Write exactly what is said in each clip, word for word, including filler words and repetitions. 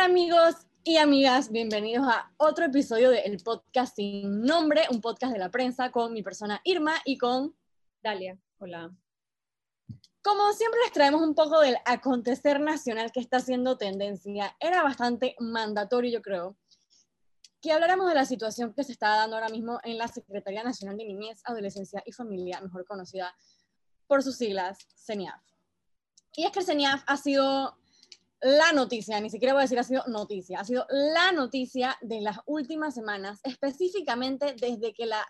Hola amigos y amigas, bienvenidos a otro episodio del Podcast Sin Nombre, un podcast de la prensa con mi persona Irma y con Dalia. Hola. Como siempre les traemos un poco del acontecer nacional que está haciendo tendencia. Era bastante mandatorio, yo creo, que habláramos de la situación que se está dando ahora mismo en la Secretaría Nacional de Niñez, Adolescencia y Familia, mejor conocida por sus siglas, CENIAF. Y es que el CENIAF ha sido la noticia, ni siquiera voy a decir ha sido noticia, ha sido la noticia de las últimas semanas, específicamente desde que la,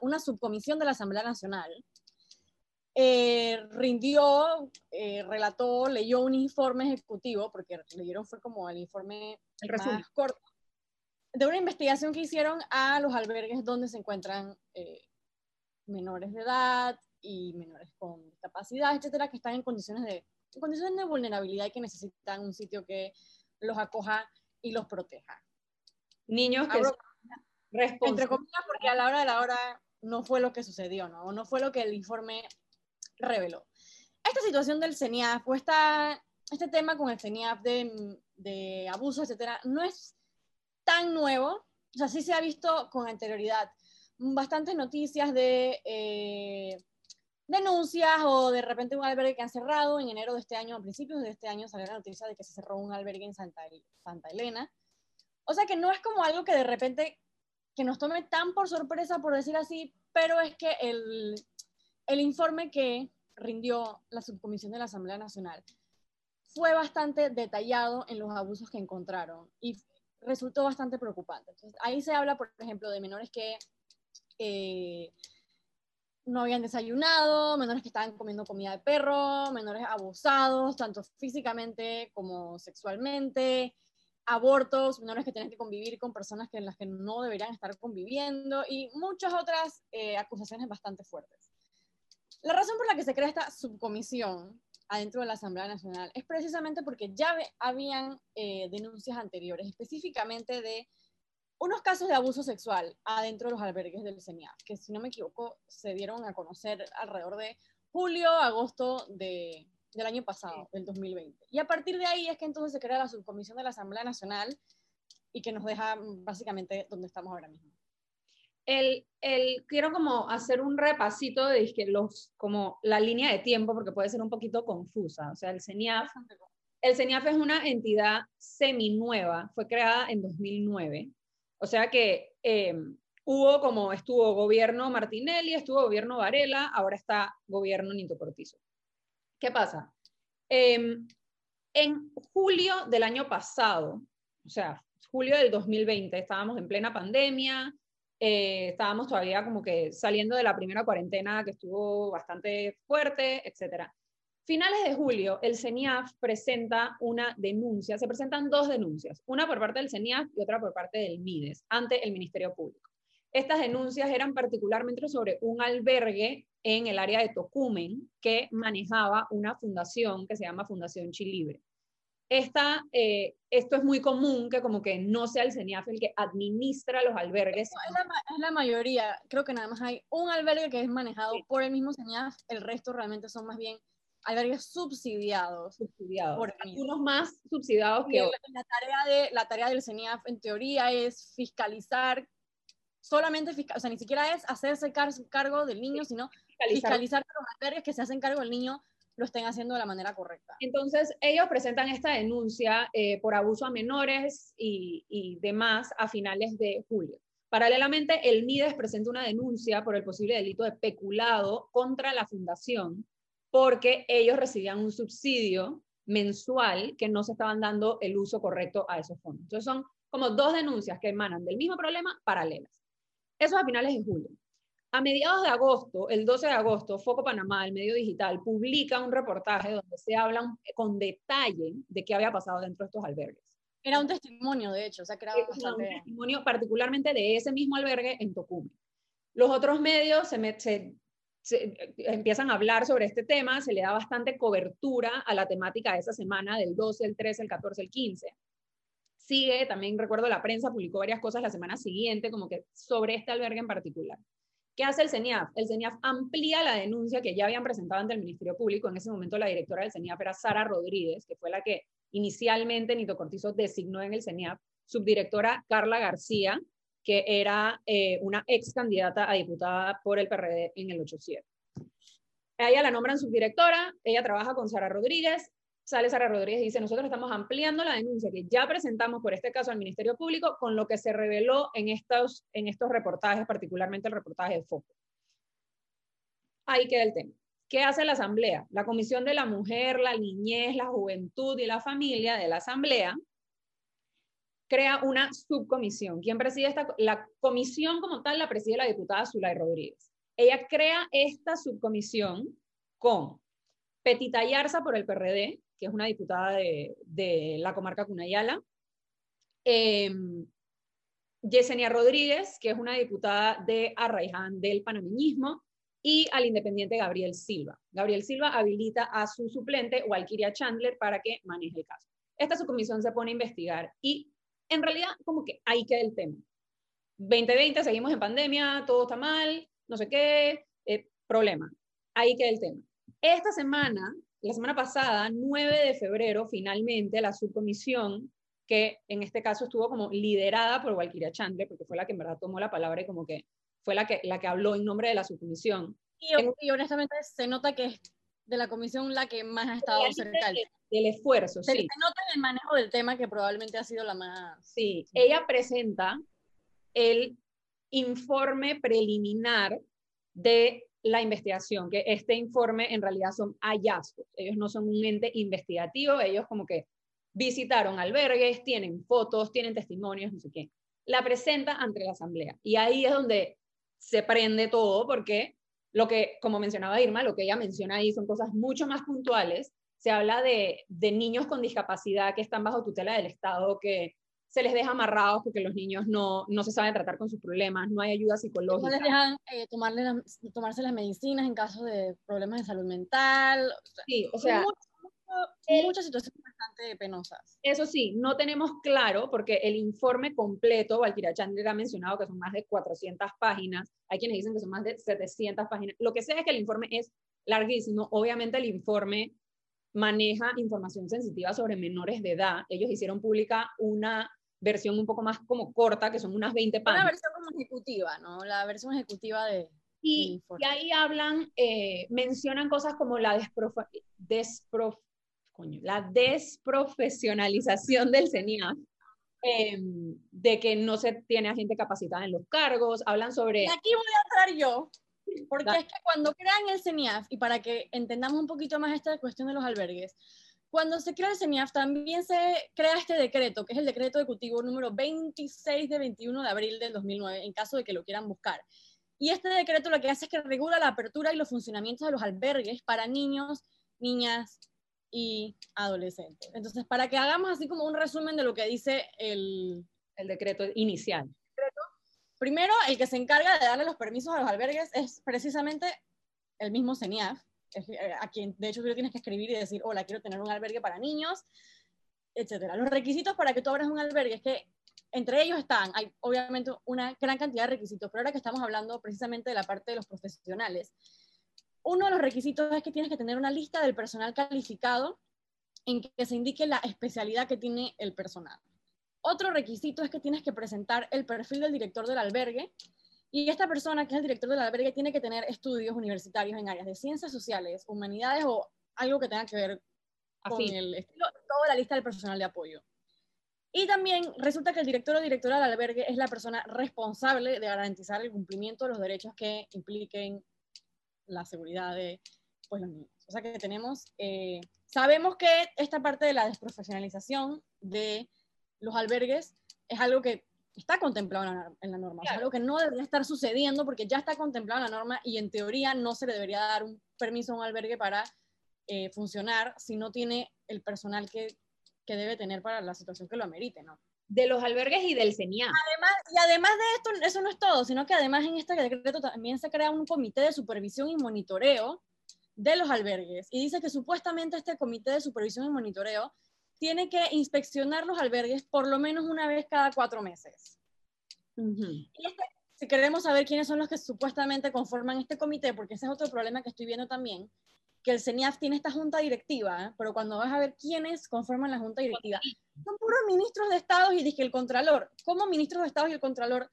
una subcomisión de la Asamblea Nacional eh, rindió, eh, relató, leyó un informe ejecutivo, porque leyeron fue como el informe el más resumen. corto, de una investigación que hicieron a los albergues donde se encuentran eh, menores de edad y menores con discapacidad, etcétera, que están en condiciones de en condiciones de vulnerabilidad y que necesitan un sitio que los acoja y los proteja. Niños que Abro, responsables. Entre comillas, porque a la hora de la hora no fue lo que sucedió, ¿no? No fue lo que el informe reveló. Esta situación del CENIAF, o esta, este tema con el CENIAF de, de abuso, etcétera, no es tan nuevo. O sea, sí se ha visto con anterioridad bastantes noticias de... Eh, denuncias o de repente un albergue que han cerrado. En enero de este año, a principios de este año, salió la noticia de que se cerró un albergue en Santa, Santa Elena. O sea que no es como algo que de repente que nos tome tan por sorpresa, por decir así, pero es que el, el informe que rindió la subcomisión de la Asamblea Nacional fue bastante detallado en los abusos que encontraron y resultó bastante preocupante. Entonces, ahí se habla, por ejemplo, de menores que... Eh, no habían desayunado, menores que estaban comiendo comida de perro, menores abusados, tanto físicamente como sexualmente, abortos, menores que tienen que convivir con personas que, en las que no deberían estar conviviendo, y muchas otras eh, acusaciones bastante fuertes. La razón por la que se crea esta subcomisión adentro de la Asamblea Nacional es precisamente porque ya habían eh, denuncias anteriores, específicamente de unos casos de abuso sexual adentro de los albergues del CENIAF, que si no me equivoco se dieron a conocer alrededor de julio, agosto de, del año pasado, del dos mil veinte. Y a partir de ahí es que entonces se crea la subcomisión de la Asamblea Nacional y que nos deja básicamente donde estamos ahora mismo. El, el, quiero como hacer un repasito de que los, como la línea de tiempo, porque puede ser un poquito confusa. O sea, el CENIAF, el CENIAF es una entidad seminueva, fue creada en dos mil nueve. O sea que eh, hubo como estuvo gobierno Martinelli, estuvo gobierno Varela, ahora está gobierno Nito Cortizo. ¿Qué pasa? Eh, en julio del año pasado, o sea, julio del dos mil veinte, estábamos en plena pandemia, eh, estábamos todavía como que saliendo de la primera cuarentena que estuvo bastante fuerte, etcétera. Finales de julio, el CENIAF presenta una denuncia, se presentan dos denuncias, una por parte del CENIAF y otra por parte del MIDES, ante el Ministerio Público. Estas denuncias eran particularmente sobre un albergue en el área de Tocumen que manejaba una fundación que se llama Fundación Chilibre. Esta, eh, esto es muy común, que como que no sea el CENIAF el que administra los albergues. Es la, es la mayoría, creo que nada más hay un albergue que es manejado sí. por el mismo CENIAF, el resto realmente son más bien... albergues subsidiados, subsidiados. Por algunos más subsidiados que otros. La tarea, de, la tarea del CENIAF en teoría es fiscalizar, solamente fiscal, o sea, ni siquiera es hacerse car cargo del niño, sí, sino fiscalizar, fiscalizar que los albergues que se hacen cargo del niño lo estén haciendo de la manera correcta. Entonces, ellos presentan esta denuncia eh, por abuso a menores y, y demás a finales de julio. Paralelamente, el MIDES presenta una denuncia por el posible delito de peculado contra la fundación, porque ellos recibían un subsidio mensual que no se estaban dando el uso correcto a esos fondos. Entonces son como dos denuncias que emanan del mismo problema, paralelas. Eso a finales de julio. A mediados de agosto, el doce de agosto, Foco Panamá, el medio digital, publica un reportaje donde se habla con detalle de qué había pasado dentro de estos albergues. Era un testimonio, de hecho. O sea, que era era bastante... un testimonio particularmente de ese mismo albergue en Tocumen. Los otros medios se meten... Se, empiezan a hablar sobre este tema, se le da bastante cobertura a la temática de esa semana, del doce, el trece, el catorce, el quince. Sigue, también recuerdo la prensa publicó varias cosas la semana siguiente, como que sobre este albergue en particular. ¿Qué hace el CENIAF? El CENIAF amplía la denuncia que ya habían presentado ante el Ministerio Público. En ese momento la directora del CENIAF era Sara Rodríguez, que fue la que Inicialmente, Nito Cortizo designó en el CENIAP subdirectora Carla García, que era eh, una ex candidata a diputada por el P R D en el ochenta y siete. A ella la nombran subdirectora, ella trabaja con Sara Rodríguez, sale Sara Rodríguez y dice: nosotros estamos ampliando la denuncia que ya presentamos por este caso al Ministerio Público con lo que se reveló en estos, en estos reportajes, particularmente el reportaje de Foco. Ahí queda el tema. ¿Qué hace la Asamblea? La Comisión de la Mujer, la Niñez, la Juventud y la Familia de la Asamblea crea una subcomisión. ¿Quién preside esta? La comisión como tal la preside la diputada Zulay Rodríguez. Ella crea esta subcomisión con Petita Ayarza por el P R D, que es una diputada de, de la comarca Cunayala, eh, Yesenia Rodríguez, que es una diputada de Arraiján del panameñismo, y al independiente Gabriel Silva. Gabriel Silva habilita a su suplente, Walkiria Chandler, para que maneje el caso. Esta subcomisión se pone a investigar y en realidad como que ahí queda el tema. veinte veinte, seguimos en pandemia, todo está mal, no sé qué, eh, problema. Ahí queda el tema. Esta semana, la semana pasada, nueve de febrero, finalmente la subcomisión, que en este caso estuvo como liderada por Valquiria Chávez, porque fue la que en verdad tomó la palabra y como que fue la que, la que habló en nombre de la subcomisión. Y, en, y honestamente se nota que es de la comisión la que más ha estado cerca del, del esfuerzo, se, sí. Se nota en el manejo del tema que probablemente ha sido la más... Sí, sí. Ella presenta el informe preliminar de la investigación, que este informe en realidad son hallazgos, ellos no son un ente investigativo, ellos como que visitaron albergues, tienen fotos, tienen testimonios, no sé qué. La presenta ante la Asamblea y ahí es donde se prende todo, porque lo que, como mencionaba Irma, lo que ella menciona ahí son cosas mucho más puntuales. Se habla de, de niños con discapacidad que están bajo tutela del Estado, que se les deja amarrados porque los niños no, no se saben tratar con sus problemas, no hay ayuda psicológica. No les dejan eh, tomarle la, tomarse las medicinas en caso de problemas de salud mental. Sí, o sea, mucho, mucho, el, muchas situaciones bastante penosas. Eso sí, no tenemos claro, porque el informe completo, Valquiria Chandler ha mencionado que son más de cuatrocientas páginas, hay quienes dicen que son más de setecientas páginas, lo que sea es que el informe es larguísimo. Obviamente el informe maneja información sensitiva sobre menores de edad. Ellos hicieron pública una versión un poco más como corta, que son unas veinte páginas. La versión como ejecutiva, ¿no? La versión ejecutiva de... Y, y ahí hablan, eh, mencionan cosas como la, desprof desprof coño, la desprofesionalización del CENIAF, eh, de que no se tiene a gente capacitada en los cargos, hablan sobre... Y aquí voy a entrar yo. Porque es que cuando crean el CENIAF, y para que entendamos un poquito más esta cuestión de los albergues, cuando se crea el CENIAF también se crea este decreto, que es el decreto ejecutivo número veintiséis de veintiuno de abril del dos mil nueve, en caso de que lo quieran buscar. Y este decreto lo que hace es que regula la apertura y los funcionamientos de los albergues para niños, niñas y adolescentes. Entonces, para que hagamos así como un resumen de lo que dice el, el decreto inicial. Primero, el que se encarga de darle los permisos a los albergues es precisamente el mismo CENIAF, a quien de hecho tú le tienes que escribir y decir, hola, quiero tener un albergue para niños, etcétera. Los requisitos para que tú abras un albergue es que entre ellos están, hay obviamente una gran cantidad de requisitos, pero ahora que estamos hablando precisamente de la parte de los profesionales, uno de los requisitos es que tienes que tener una lista del personal calificado en que se indique la especialidad que tiene el personal. Otro requisito es que tienes que presentar el perfil del director del albergue, y esta persona que es el director del albergue tiene que tener estudios universitarios en áreas de ciencias sociales, humanidades o algo que tenga que ver con el estilo, toda la lista del personal de apoyo. Y también resulta que el director o directora del albergue es la persona responsable de garantizar el cumplimiento de los derechos que impliquen la seguridad de, pues, los niños. O sea que tenemos, eh, sabemos que esta parte de la desprofesionalización de los albergues es algo que está contemplado en la, en la norma, claro. Es algo que no debería estar sucediendo porque ya está contemplado en la norma y en teoría no se le debería dar un permiso a un albergue para eh, funcionar si no tiene el personal que, que debe tener para la situación que lo amerite, ¿no? De los albergues y del CENIAF. Además, y además de esto, eso no es todo, sino que además en este decreto también se crea un comité de supervisión y monitoreo de los albergues, y dice que supuestamente este comité de supervisión y monitoreo tiene que inspeccionar los albergues por lo menos una vez cada cuatro meses. Uh-huh. Y este, si queremos saber quiénes son los que supuestamente conforman este comité, porque ese es otro problema que estoy viendo también, que el CENIAF tiene esta junta directiva, ¿eh? Pero cuando vas a ver quiénes conforman la junta directiva, son puros ministros de Estado y dizque el Contralor. ¿Cómo ministros de Estado y el Contralor,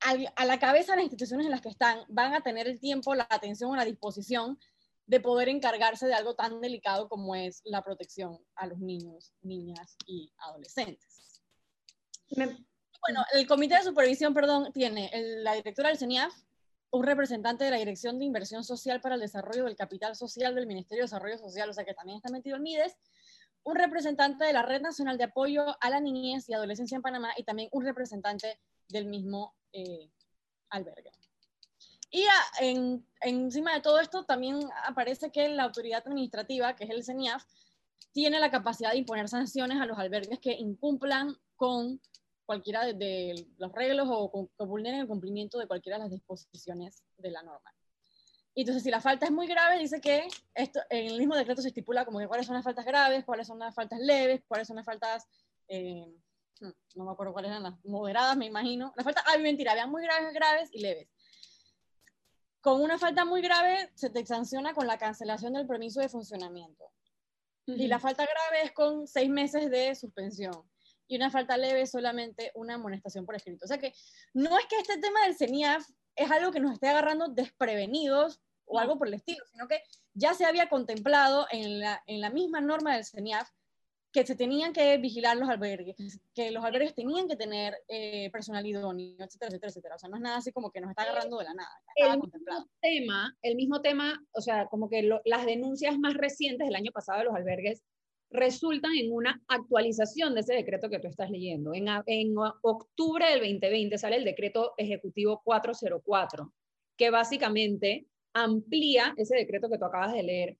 al, a la cabeza de las instituciones en las que están, van a tener el tiempo, la atención o la disposición de poder encargarse de algo tan delicado como es la protección a los niños, niñas y adolescentes? Me... Bueno, el comité de supervisión, perdón, tiene el, la directora del CENIAF, un representante de la Dirección de Inversión Social para el Desarrollo del Capital Social del Ministerio de Desarrollo Social, o sea que también está metido el MIDES, un representante de la Red Nacional de Apoyo a la Niñez y Adolescencia en Panamá, y también un representante del mismo eh, albergue. Y a, en, encima de todo esto también aparece que la autoridad administrativa, que es el CENIAF, tiene la capacidad de imponer sanciones a los albergues que incumplan con cualquiera de, de los reglos o que vulneren el cumplimiento de cualquiera de las disposiciones de la norma. Y entonces, si la falta es muy grave, dice que esto, en el mismo decreto se estipula como que cuáles son las faltas graves, cuáles son las faltas leves, cuáles son las faltas, eh, no, no me acuerdo cuáles eran las moderadas, me imagino. Las faltas, ah, mentira, había muy graves, graves y leves. Con una falta muy grave se te sanciona con la cancelación del permiso de funcionamiento. Uh-huh. Y la falta grave es con seis meses de suspensión. Y una falta leve solamente una amonestación por escrito. O sea que no es que este tema del CENIAF es algo que nos esté agarrando desprevenidos o algo por el estilo, sino que ya se había contemplado en la, en la misma norma del CENIAF que se tenían que vigilar los albergues, que los albergues tenían que tener eh, personal idóneo, etcétera, etcétera, etcétera. O sea, no es nada así como que nos está agarrando de la nada. El mismo contemplado. tema, el mismo tema, o sea, como que lo, las denuncias más recientes del año pasado de los albergues resultan en una actualización de ese decreto que tú estás leyendo. En, en octubre del veinte veinte sale el decreto ejecutivo cuatrocientos cuatro, que básicamente amplía ese decreto que tú acabas de leer,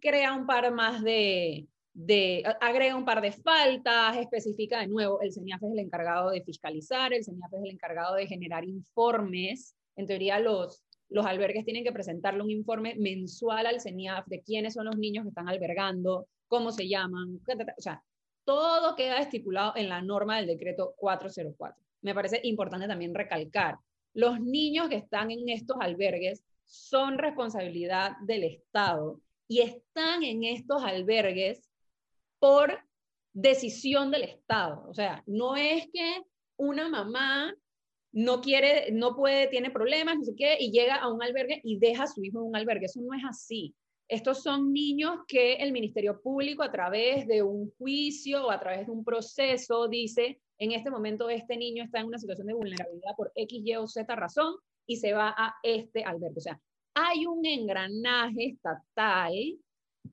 crea un par más de, de agrega un par de faltas, especifica de nuevo, el CENIAF es el encargado de fiscalizar, el CENIAF es el encargado de generar informes. En teoría los, los albergues tienen que presentarle un informe mensual al CENIAF de quiénes son los niños que están albergando, cómo se llaman, o sea, todo queda estipulado en la norma del decreto cuatrocientos cuatro. Me parece importante también recalcar, los niños que están en estos albergues son responsabilidad del Estado y están en estos albergues por decisión del Estado. O sea, no es que una mamá no quiere, no puede, tiene problemas, no sé qué, y llega a un albergue y deja a su hijo en un albergue. Eso no es así. Estos son niños que el Ministerio Público a través de un juicio o a través de un proceso dice, en este momento este niño está en una situación de vulnerabilidad por X, Y o Z razón y se va a este albergue. O sea, hay un engranaje estatal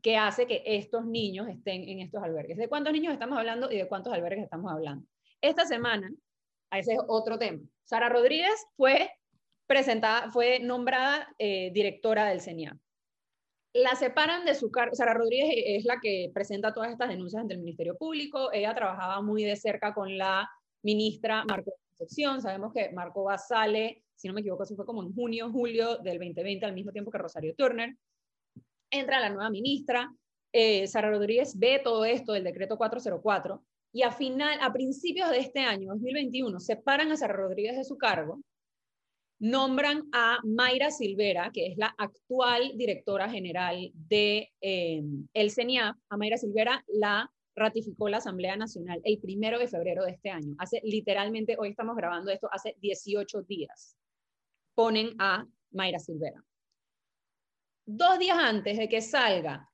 que hace que estos niños estén en estos albergues. ¿De cuántos niños estamos hablando y de cuántos albergues estamos hablando? Esta semana, ese es otro tema, Sara Rodríguez fue, presentada, fue nombrada eh, directora del CENIAF. La separan de su cargo. Sara Rodríguez es la que presenta todas estas denuncias ante el Ministerio Público. Ella trabajaba muy de cerca con la ministra Marco Concepción. Sabemos que Marco va sale, si no me equivoco, eso fue como en junio, julio del veinte veinte, al mismo tiempo que Rosario Turner. Entra la nueva ministra. Eh, Sara Rodríguez ve todo esto del decreto cuatrocientos cuatro y a, final, a principios de este año, dos mil veintiuno, separan a Sara Rodríguez de su cargo. Nombran a Mayra Silvera, que es la actual directora general de eh, el CENIAF. A Mayra Silvera la ratificó la Asamblea Nacional el primero de febrero de este año. Hace literalmente, hoy estamos grabando esto, hace dieciocho días. Ponen a Mayra Silvera. Dos días antes de que salga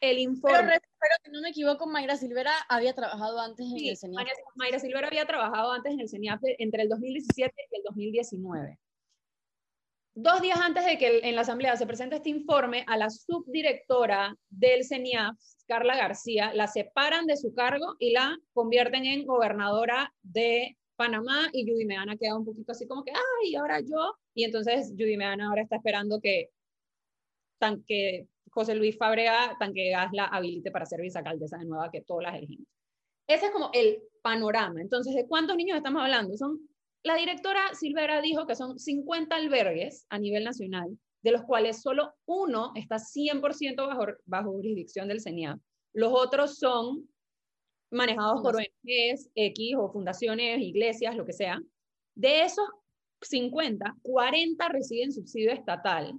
el informe... Pero, pero si no me equivoco, Mayra Silvera había trabajado antes en sí, el CENIAF. Mayra, Mayra Silvera había trabajado antes en el CENIAF entre el dos mil diecisiete y el dos mil diecinueve. Dos días antes de que en la Asamblea se presente este informe, a la subdirectora del CENIAF, Carla García, la separan de su cargo y la convierten en gobernadora de Panamá, y Judy Meana queda un poquito así como que, ¡ay, ahora yo! Y entonces Judy Meana ahora está esperando que, tan que José Luis Fábrega Tanquegas la habilite para ser vicealcaldesa de nueva, que todas las elegimos. Ese es como el panorama. Entonces, ¿de cuántos niños estamos hablando? Son... La directora Silvera dijo que son cincuenta albergues a nivel nacional, de los cuales solo uno está cien por ciento bajo, bajo jurisdicción del CENIAF. Los otros son manejados por O N Ges, X o fundaciones, iglesias, lo que sea. De esos cincuenta, cuarenta reciben subsidio estatal,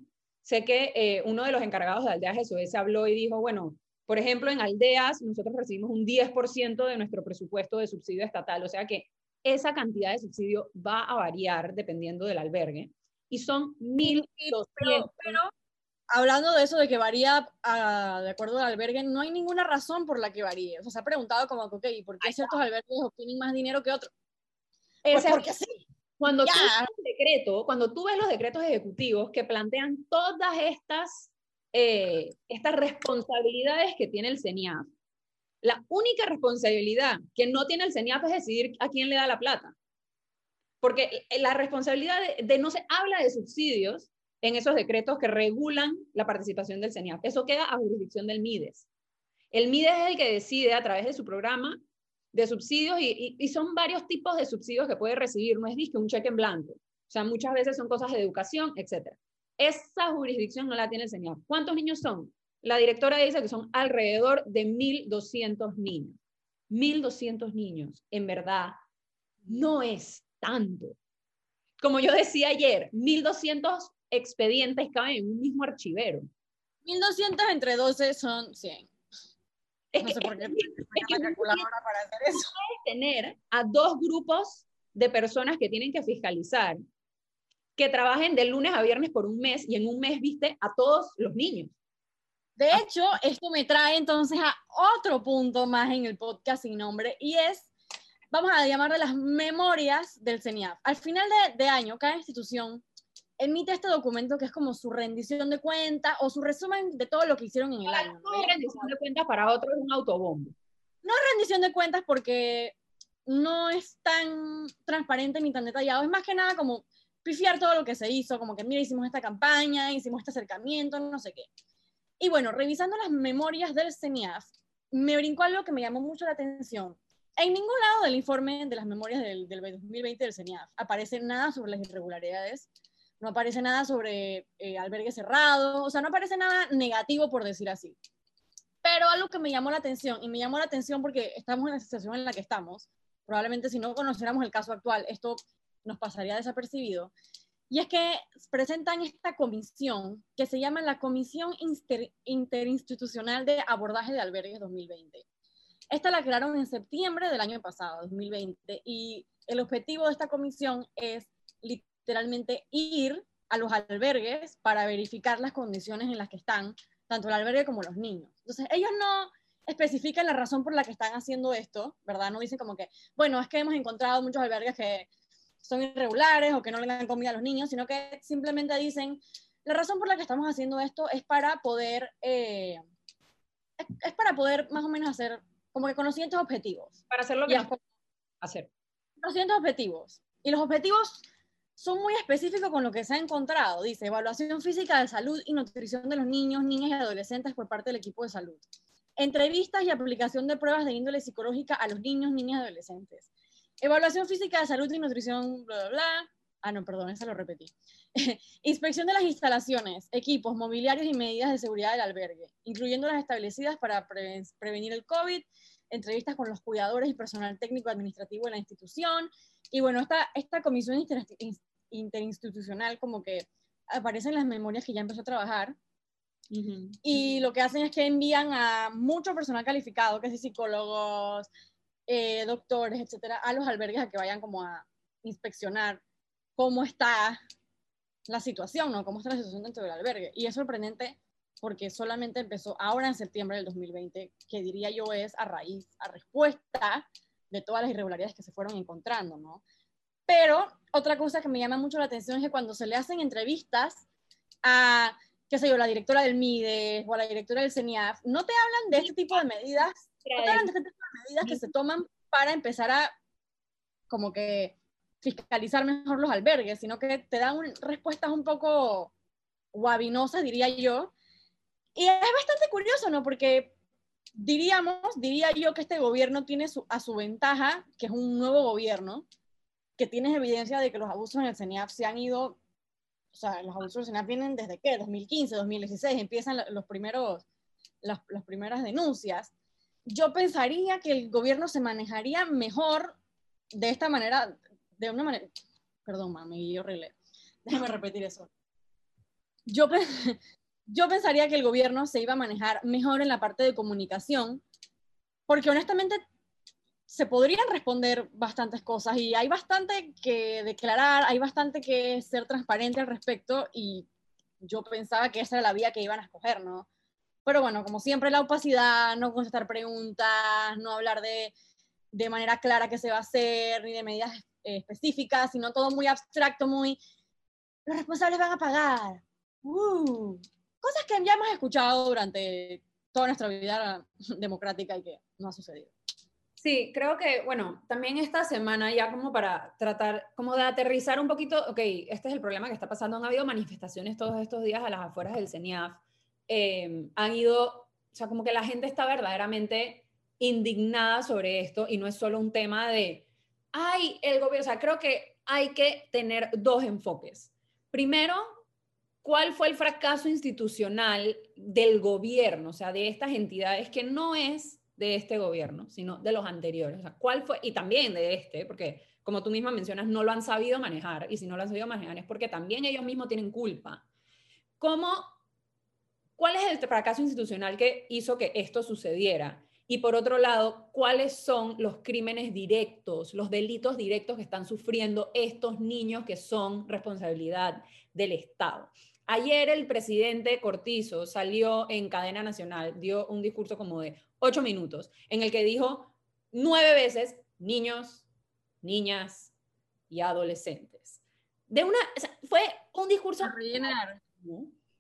Sé que eh, uno de los encargados de Aldeas S O S habló y dijo, bueno, por ejemplo, en Aldeas nosotros recibimos un diez por ciento de nuestro presupuesto de subsidio estatal, o sea que esa cantidad de subsidio va a variar dependiendo del albergue, y son mil doscientos. Pero, pero hablando de eso de que varía a, de acuerdo al albergue, no hay ninguna razón por la que varíe. O sea, se ha preguntado como, ok, ¿por qué ciertos albergues obtienen más dinero que otros? Pues es porque sí. Cuando tú, ves el decreto, cuando tú ves los decretos ejecutivos que plantean todas estas, eh, estas responsabilidades que tiene el CENIAF, la única responsabilidad que no tiene el CENIAF es decidir a quién le da la plata. Porque la responsabilidad de, de no se habla de subsidios en esos decretos que regulan la participación del CENIAF. Eso queda a jurisdicción del MIDES. El MIDES es el que decide a través de su programa de subsidios, y, y, y son varios tipos de subsidios que puede recibir, no es disque un cheque en blanco, o sea, muchas veces son cosas de educación, etcétera. Esa jurisdicción no la tiene el CENIAF. ¿Cuántos niños son? La directora dice que son alrededor de mil doscientos niños. mil doscientos niños, en verdad, no es tanto. Como yo decía ayer, mil doscientos expedientes caben en un mismo archivero. mil doscientos entre doce son cien. Es no que, sé por qué es que, la calculadora para hacer eso. Puedes tener a dos grupos de personas que tienen que fiscalizar, que trabajen de lunes a viernes por un mes, y en un mes viste a todos los niños. De ah. hecho, esto me trae entonces a otro punto más en el podcast sin nombre, y es, vamos a llamar de las memorias del CENIAF. Al final de, de año, cada institución emite este documento que es como su rendición de cuentas o su resumen de todo lo que hicieron en el año. No es rendición de cuentas, para otros es un autobombo. No es rendición de cuentas porque no es tan transparente ni tan detallado. Es más que nada como pifiar todo lo que se hizo, como que mira, hicimos esta campaña, hicimos este acercamiento, no sé qué. Y bueno, revisando las memorias del CENIAF, me brincó algo que me llamó mucho la atención. En ningún lado del informe de las memorias del, del dos mil veinte del CENIAF aparece nada sobre las irregularidades. No aparece nada sobre eh, albergue cerrado, o sea, no aparece nada negativo, por decir así. Pero algo que me llamó la atención, y me llamó la atención porque estamos en la situación en la que estamos, probablemente si no conociéramos el caso actual, esto nos pasaría desapercibido, y es que presentan esta comisión que se llama la Comisión Inter- Interinstitucional de Abordaje de Albergues dos mil veinte. Esta la crearon en septiembre del año pasado, dos mil veinte, y el objetivo de esta comisión es literalmente literalmente ir a los albergues para verificar las condiciones en las que están, tanto el albergue como los niños. Entonces, ellos no especifican la razón por la que están haciendo esto, ¿verdad? No dicen como que, bueno, es que hemos encontrado muchos albergues que son irregulares o que no le dan comida a los niños, sino que simplemente dicen, la razón por la que estamos haciendo esto es para poder, eh, es, es para poder más o menos hacer, como que con los siguientes objetivos. Para hacer lo que nos hacer. Los siguientes objetivos. Y los objetivos son muy específicos con lo que se ha encontrado. Dice, evaluación física de salud y nutrición de los niños, niñas y adolescentes por parte del equipo de salud. Entrevistas y aplicación de pruebas de índole psicológica a los niños, niñas y adolescentes. Evaluación física de salud y nutrición, bla, bla, bla. Ah, no, perdón, esa lo repetí. Inspección de las instalaciones, equipos, mobiliarios y medidas de seguridad del albergue, incluyendo las establecidas para pre- prevenir el COVID, entrevistas con los cuidadores y personal técnico administrativo de la institución. Y bueno, esta, esta comisión inter, interinstitucional como que aparece en las memorias que ya empezó a trabajar. Uh-huh. Y lo que hacen es que envían a mucho personal calificado, que es psicólogos, eh, doctores, etcétera, a los albergues a que vayan como a inspeccionar cómo está la situación, ¿no? Cómo está la situación dentro del albergue. Y es sorprendente porque solamente empezó ahora en septiembre del dos mil veinte, que diría yo es a raíz, a respuesta de todas las irregularidades que se fueron encontrando, ¿no? Pero otra cosa que me llama mucho la atención es que cuando se le hacen entrevistas a, qué sé yo, la directora del MIDES o a la directora del CENIAF, no te hablan de este tipo de medidas, no te hablan de este tipo de medidas que se toman para empezar a, como que, fiscalizar mejor los albergues, sino que te dan un, respuestas un poco guabinosas, diría yo. Y es bastante curioso, ¿no? Porque diríamos, diría yo que este gobierno tiene su, a su ventaja, que es un nuevo gobierno, que tiene evidencia de que los abusos en el CENIAF se han ido, o sea, los abusos del CENIAF vienen desde ¿qué? dos mil quince, dos mil dieciséis, empiezan los primeros, las, las primeras denuncias. Yo pensaría que el gobierno se manejaría mejor de esta manera, de una manera, perdón, mami, yo relé, déjame repetir eso. yo, yo pensaría que el gobierno se iba a manejar mejor en la parte de comunicación, porque honestamente se podrían responder bastantes cosas y hay bastante que declarar, hay bastante que ser transparente al respecto, y yo pensaba que esa era la vía que iban a escoger, ¿no? Pero bueno, como siempre, la opacidad, no contestar preguntas, no hablar de, de manera clara qué se va a hacer, ni de medidas eh, específicas, sino todo muy abstracto, muy... Los responsables van a pagar. Uh, cosas que ya hemos escuchado durante toda nuestra vida democrática y que no ha sucedido. Sí, creo que, bueno, también esta semana ya como para tratar, como de aterrizar un poquito, ok, este es el problema que está pasando, han habido manifestaciones todos estos días a las afueras del CENIAF, eh, han ido, o sea, como que la gente está verdaderamente indignada sobre esto y no es solo un tema de, ay, el gobierno, o sea, creo que hay que tener dos enfoques. Primero, ¿cuál fue el fracaso institucional del gobierno? O sea, de estas entidades que no es... de este gobierno, sino de los anteriores. O sea, ¿cuál fue? Y también de este, porque como tú misma mencionas, no lo han sabido manejar, y si no lo han sabido manejar es porque también ellos mismos tienen culpa. ¿Cómo, ¿Cuál es el fracaso institucional que hizo que esto sucediera? Y por otro lado, ¿cuáles son los crímenes directos, los delitos directos que están sufriendo estos niños que son responsabilidad del Estado? Ayer el presidente Cortizo salió en cadena nacional, dio un discurso como de ocho minutos, en el que dijo nueve veces niños, niñas y adolescentes. De una, o sea, fue un discurso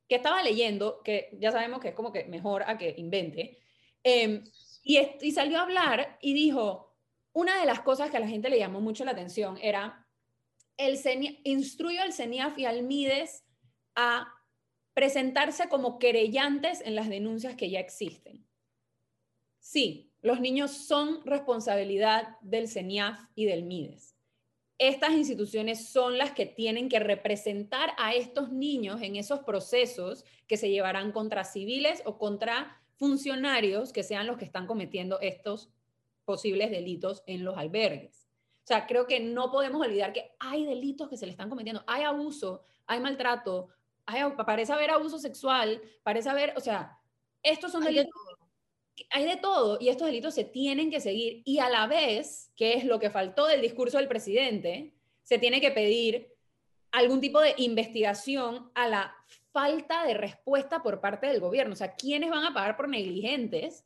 que estaba leyendo, que ya sabemos que es como que mejor a que invente, eh, y, y salió a hablar y dijo, una de las cosas que a la gente le llamó mucho la atención era, el CENIAF, instruyó al CENIAF y al MIDES a presentarse como querellantes en las denuncias que ya existen. Sí, los niños son responsabilidad del CENIAF y del MIDES. Estas instituciones son las que tienen que representar a estos niños en esos procesos que se llevarán contra civiles o contra funcionarios que sean los que están cometiendo estos posibles delitos en los albergues. O sea, creo que no podemos olvidar que hay delitos que se le están cometiendo, hay abuso, hay maltrato, Ay, parece haber abuso sexual, parece haber, o sea, estos son delitos, hay de todo, y estos delitos se tienen que seguir, y a la vez, que es lo que faltó del discurso del presidente, se tiene que pedir algún tipo de investigación a la falta de respuesta por parte del gobierno, o sea, ¿quiénes van a pagar por negligentes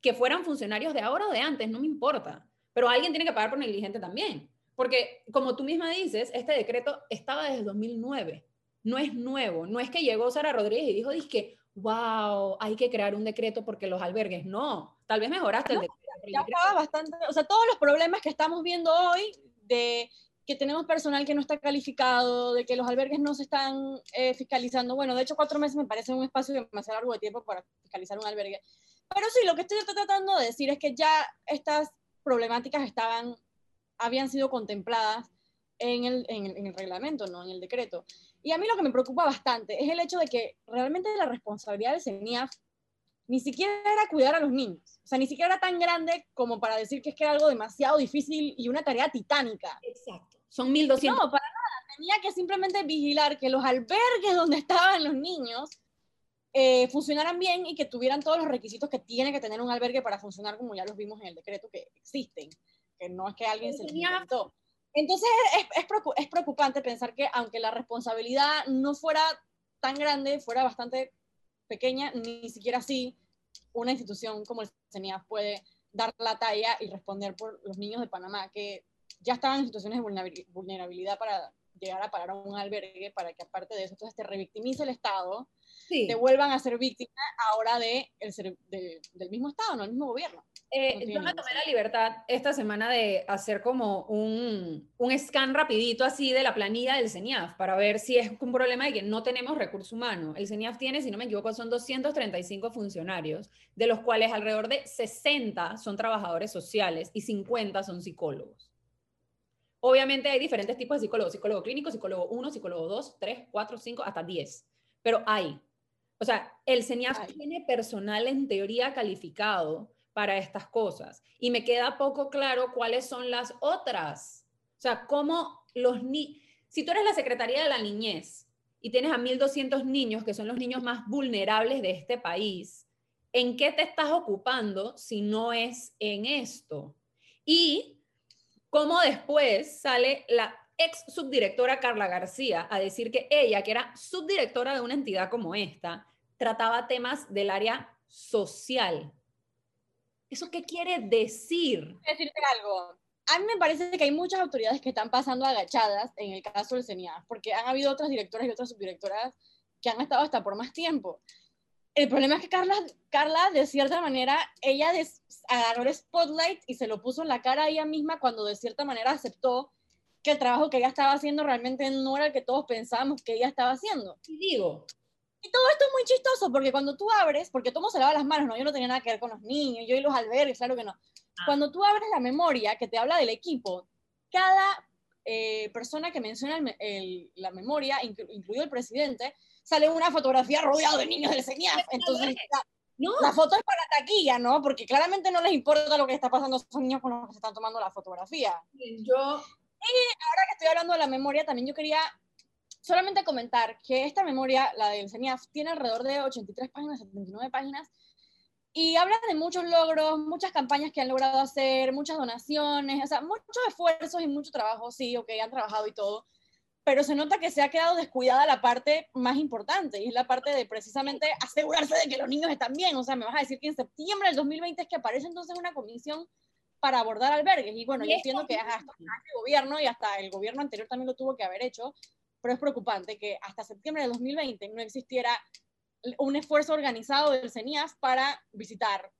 que fueran funcionarios de ahora o de antes? No me importa, pero alguien tiene que pagar por negligente también, porque como tú misma dices, este decreto estaba desde dos mil nueve, no es nuevo, no es que llegó Sara Rodríguez y dijo, dizque, wow, hay que crear un decreto porque los albergues, no, tal vez mejoraste no, el decreto. Ya estaba bastante, o sea, todos los problemas que estamos viendo hoy, de que tenemos personal que no está calificado, de que los albergues no se están eh, fiscalizando, bueno, de hecho cuatro meses me parece un espacio demasiado largo de tiempo para fiscalizar un albergue, pero sí, lo que estoy tratando de decir es que ya estas problemáticas estaban, habían sido contempladas en el, en el, en el reglamento, no en el decreto. Y a mí lo que me preocupa bastante es el hecho de que realmente la responsabilidad del CENIAF ni siquiera era cuidar a los niños. O sea, ni siquiera era tan grande como para decir que es que era algo demasiado difícil y una tarea titánica. Exacto. Son mil doscientos. No, para nada. Tenía que simplemente vigilar que los albergues donde estaban los niños eh, funcionaran bien y que tuvieran todos los requisitos que tiene que tener un albergue para funcionar, como ya los vimos en el decreto, que existen. Que no es que alguien se los inventó. Entonces es, es preocupante pensar que aunque la responsabilidad no fuera tan grande, fuera bastante pequeña, ni siquiera así una institución como el CENIAF puede dar la talla y responder por los niños de Panamá, que ya estaban en situaciones de vulnerabilidad para llegar a parar a un albergue, para que aparte de eso, entonces te revictimice el Estado, sí, te vuelvan a ser víctima ahora de el, de, del mismo Estado, no del mismo gobierno. Eh, yo me tomé la libertad esta semana de hacer como un, un scan rapidito así de la planilla del CENIAF para ver si es un problema de que no tenemos recurso humano. El CENIAF tiene, si no me equivoco, son doscientos treinta y cinco funcionarios, de los cuales alrededor de sesenta son trabajadores sociales y cincuenta son psicólogos. Obviamente hay diferentes tipos de psicólogos, psicólogo clínico, psicólogo uno, psicólogo dos, tres, cuatro, cinco, hasta diez, pero hay. O sea, el CENIAF hay. tiene personal en teoría calificado para estas cosas. Y me queda poco claro cuáles son las otras. O sea, cómo los niños... Si tú eres la Secretaría de la Niñez y tienes a mil doscientos niños, que son los niños más vulnerables de este país, ¿en qué te estás ocupando si no es en esto? Y cómo después sale la ex subdirectora Carla García a decir que ella, que era subdirectora de una entidad como esta, trataba temas del área social. ¿Eso qué quiere decir? Decirte algo. A mí me parece que hay muchas autoridades que están pasando agachadas en el caso del CENIA, porque han habido otras directoras y otras subdirectoras que han estado hasta por más tiempo. El problema es que Carla, Carla de cierta manera, ella des, agarró el spotlight y se lo puso en la cara a ella misma cuando de cierta manera aceptó que el trabajo que ella estaba haciendo realmente no era el que todos pensábamos que ella estaba haciendo. Y digo... Y todo esto es muy chistoso, porque cuando tú abres, porque todo se lava las manos, no, yo no tenía nada que ver con los niños, yo y los albergues, claro que no. Cuando tú abres la memoria que te habla del equipo, cada eh, persona que menciona el, el, la memoria, inclu, incluido el presidente, sale una fotografía rodeada de niños del CENIAF. Entonces, la, no. la foto es para la taquilla, ¿no? Porque claramente no les importa lo que está pasando a esos niños con los que se están tomando la fotografía. Yo... Y ahora que estoy hablando de la memoria, también yo quería... solamente comentar que esta memoria, la del CENIAF, tiene alrededor de ochenta y tres páginas, setenta y nueve páginas, y habla de muchos logros, muchas campañas que han logrado hacer, muchas donaciones, o sea, muchos esfuerzos y mucho trabajo, sí, ok, han trabajado y todo, pero se nota que se ha quedado descuidada la parte más importante, y es la parte de precisamente asegurarse de que los niños están bien. O sea, me vas a decir que en septiembre del dos mil veinte es que aparece entonces una comisión para abordar albergues, y bueno, yo entiendo que hasta el gobierno, y hasta el gobierno anterior también lo tuvo que haber hecho, pero es preocupante que hasta septiembre de dos mil veinte no existiera un esfuerzo organizado del CENIAF para visitar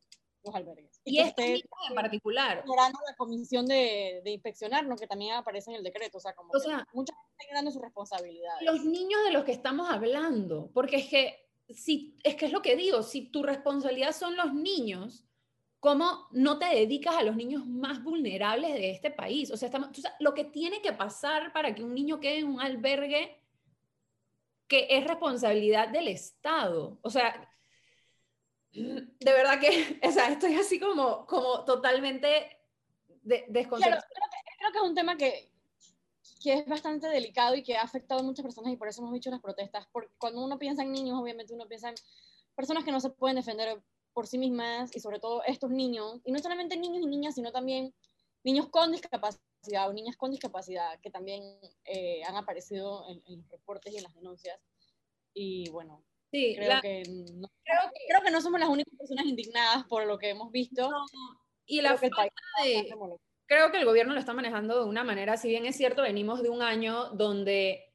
los albergues. Y, y este en particular. La comisión de, de inspeccionar, ¿no? Que también aparece en el decreto, o sea, como o sea, mucha gente está ignorando sus responsabilidades. Los niños de los que estamos hablando, porque es que, si, es que es lo que digo, si tu responsabilidad son los niños, ¿cómo no te dedicas a los niños más vulnerables de este país? O sea, estamos, o sea, lo que tiene que pasar para que un niño quede en un albergue que es responsabilidad del Estado. O sea, de verdad que o sea, estoy así como, como totalmente de, desconcertada. Claro, creo que, creo que es un tema que, que es bastante delicado y que ha afectado a muchas personas, y por eso hemos dicho las protestas. Porque cuando uno piensa en niños, obviamente uno piensa en personas que no se pueden defender por sí mismas, y sobre todo estos niños, y no solamente niños y niñas, sino también niños con discapacidad o niñas con discapacidad, que también eh, han aparecido en, en los reportes y en las denuncias. Y bueno, sí, creo, la, que no, creo, que, creo que no somos las únicas personas indignadas por lo que hemos visto. No, y la creo, falta que de, creo que el gobierno lo está manejando de una manera, si bien es cierto, venimos de un año donde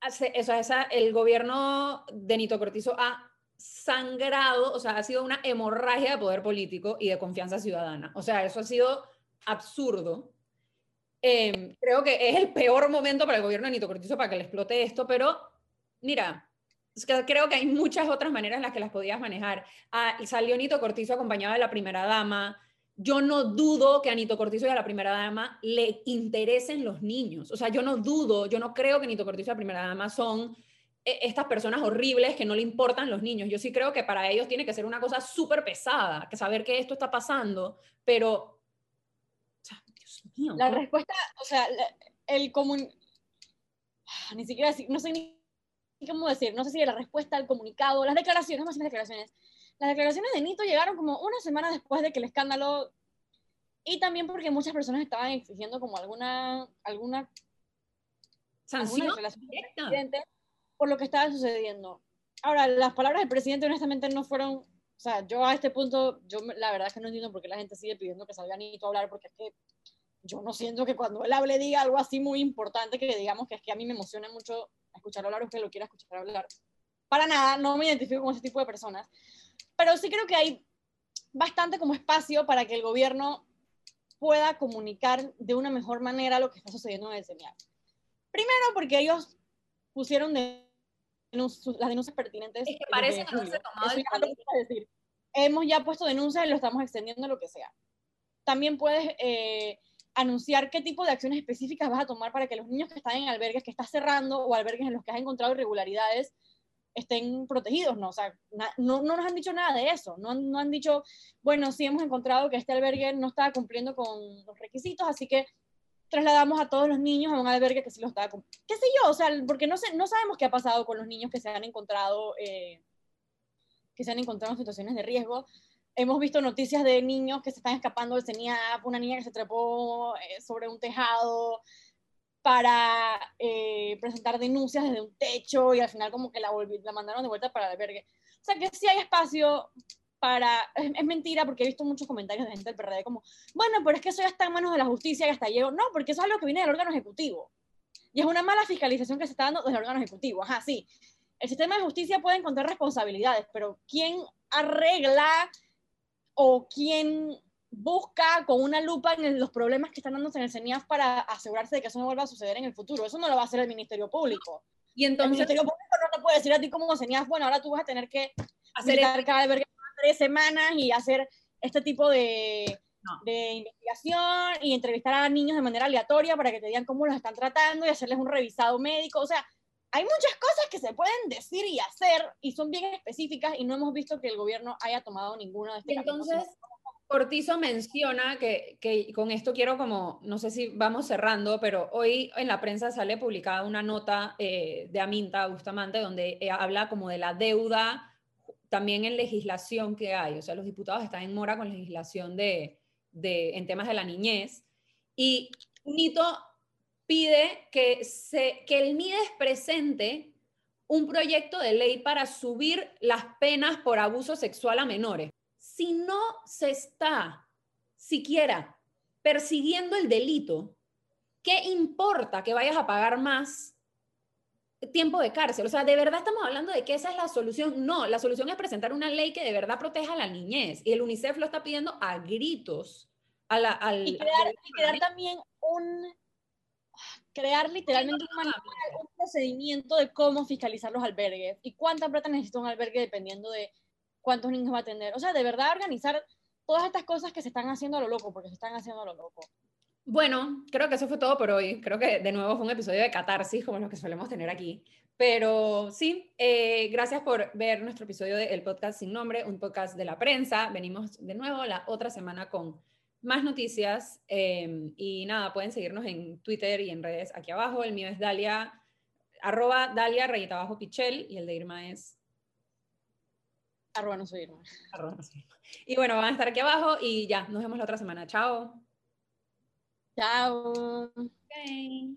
hace, eso, esa, el gobierno de Nito Cortizo ha sangrado, o sea, ha sido una hemorragia de poder político y de confianza ciudadana. O sea, eso ha sido absurdo. Eh, creo que es el peor momento para el gobierno de Nito Cortizo para que le explote esto, pero mira, es que creo que hay muchas otras maneras en las que las podías manejar. Ah, salió Nito Cortizo acompañado de la primera dama. Yo no dudo que a Nito Cortizo y a la primera dama le interesen los niños. O sea, yo no dudo, yo no creo que Nito Cortizo y la primera dama son... estas personas horribles que no le importan los niños. Yo sí creo que para ellos tiene que ser una cosa súper pesada, que saber que esto está pasando, pero... O sea, Dios mío. La respuesta, o sea, el común... Ni siquiera, no sé ni cómo decir, no sé si la respuesta al comunicado, las declaraciones, más las declaraciones. Las declaraciones de Nito llegaron como una semana después de que el escándalo, y también porque muchas personas estaban exigiendo como alguna... alguna sanción directa por lo que estaba sucediendo. Ahora, las palabras del presidente honestamente no fueron, o sea, yo a este punto, yo la verdad es que no entiendo por qué la gente sigue pidiendo que salga Nito a hablar, porque es que yo no siento que cuando él hable diga algo así muy importante, que digamos que es que a mí me emociona mucho escucharlo hablar, o que lo quiera escuchar hablar. Para nada, no me identifico con ese tipo de personas, pero sí creo que hay bastante como espacio para que el gobierno pueda comunicar de una mejor manera lo que está sucediendo en el CENIAF. Primero, porque ellos pusieron de las denuncias pertinentes. Es que parece que no se tomó el camino. Es decir, hemos ya puesto denuncias y lo estamos extendiendo, lo que sea. También puedes eh, anunciar qué tipo de acciones específicas vas a tomar para que los niños que están en albergues que estás cerrando, o albergues en los que has encontrado irregularidades, estén protegidos, ¿no? O sea, na, no, no nos han dicho nada de eso. No, no han dicho, bueno, sí hemos encontrado que este albergue no está cumpliendo con los requisitos, así que trasladamos a todos los niños a un albergue que se los da, con, qué sé yo, o sea, porque no, sé, no sabemos qué ha pasado con los niños que se han encontrado, eh, que se han encontrado en situaciones de riesgo. Hemos visto noticias de niños que se están escapando del CENIA, una niña que se trepó eh, sobre un tejado para eh, presentar denuncias desde un techo y al final como que la, volv- la mandaron de vuelta para el albergue. O sea que sí hay espacio para... Es, es mentira porque he visto muchos comentarios de gente del P R D como, bueno, pero es que eso ya está en manos de la justicia y hasta llegó. No, porque eso es algo que viene del órgano ejecutivo. Y es una mala fiscalización que se está dando desde el órgano ejecutivo. Ajá, sí. El sistema de justicia puede encontrar responsabilidades, pero ¿quién arregla o quién busca con una lupa en los problemas que están dándose en el CENIAF para asegurarse de que eso no vuelva a suceder en el futuro? Eso no lo va a hacer el Ministerio Público. Y entonces, el Ministerio Público no te puede decir a ti como CENIAF, bueno, ahora tú vas a tener que hacer el... cada albergue tres semanas y hacer este tipo de, no. de investigación y entrevistar a niños de manera aleatoria para que te digan cómo los están tratando y hacerles un revisado médico. O sea, hay muchas cosas que se pueden decir y hacer y son bien específicas y no hemos visto que el gobierno haya tomado ninguna de estas. Entonces, Cortizo menciona que, que con esto quiero como, no sé si vamos cerrando, pero hoy en la prensa sale publicada una nota eh, de Aminta Bustamante donde habla como de la deuda también en legislación que hay. O sea, los diputados están en mora con legislación de, de, en temas de la niñez. Y Nito pide que, se, que el MIDES presente un proyecto de ley para subir las penas por abuso sexual a menores. Si no se está siquiera persiguiendo el delito, ¿qué importa que vayas a pagar más tiempo de cárcel? O sea, ¿de verdad estamos hablando de que esa es la solución? No, la solución es presentar una ley que de verdad proteja a la niñez. Y el UNICEF lo está pidiendo a gritos. A la, al, y, crear, al... y crear también un... crear literalmente un manual, un procedimiento de cómo fiscalizar los albergues y cuánta plata necesita un albergue dependiendo de cuántos niños va a atender. O sea, de verdad organizar todas estas cosas que se están haciendo a lo loco, porque se están haciendo a lo loco. Bueno, creo que eso fue todo por hoy. Creo que de nuevo fue un episodio de catarsis como los que solemos tener aquí. Pero sí, eh, gracias por ver nuestro episodio de El Podcast Sin Nombre, un podcast de la prensa. Venimos de nuevo la otra semana con más noticias eh, y nada, pueden seguirnos en Twitter y en redes aquí abajo. El mío es Dalia, arroba Dalia, rayita abajo, Pichel, y el de Irma es arroba no soy Irma. Arroba no soy Irma. Y bueno, van a estar aquí abajo y ya, nos vemos la otra semana. Chao. Chao. Okay.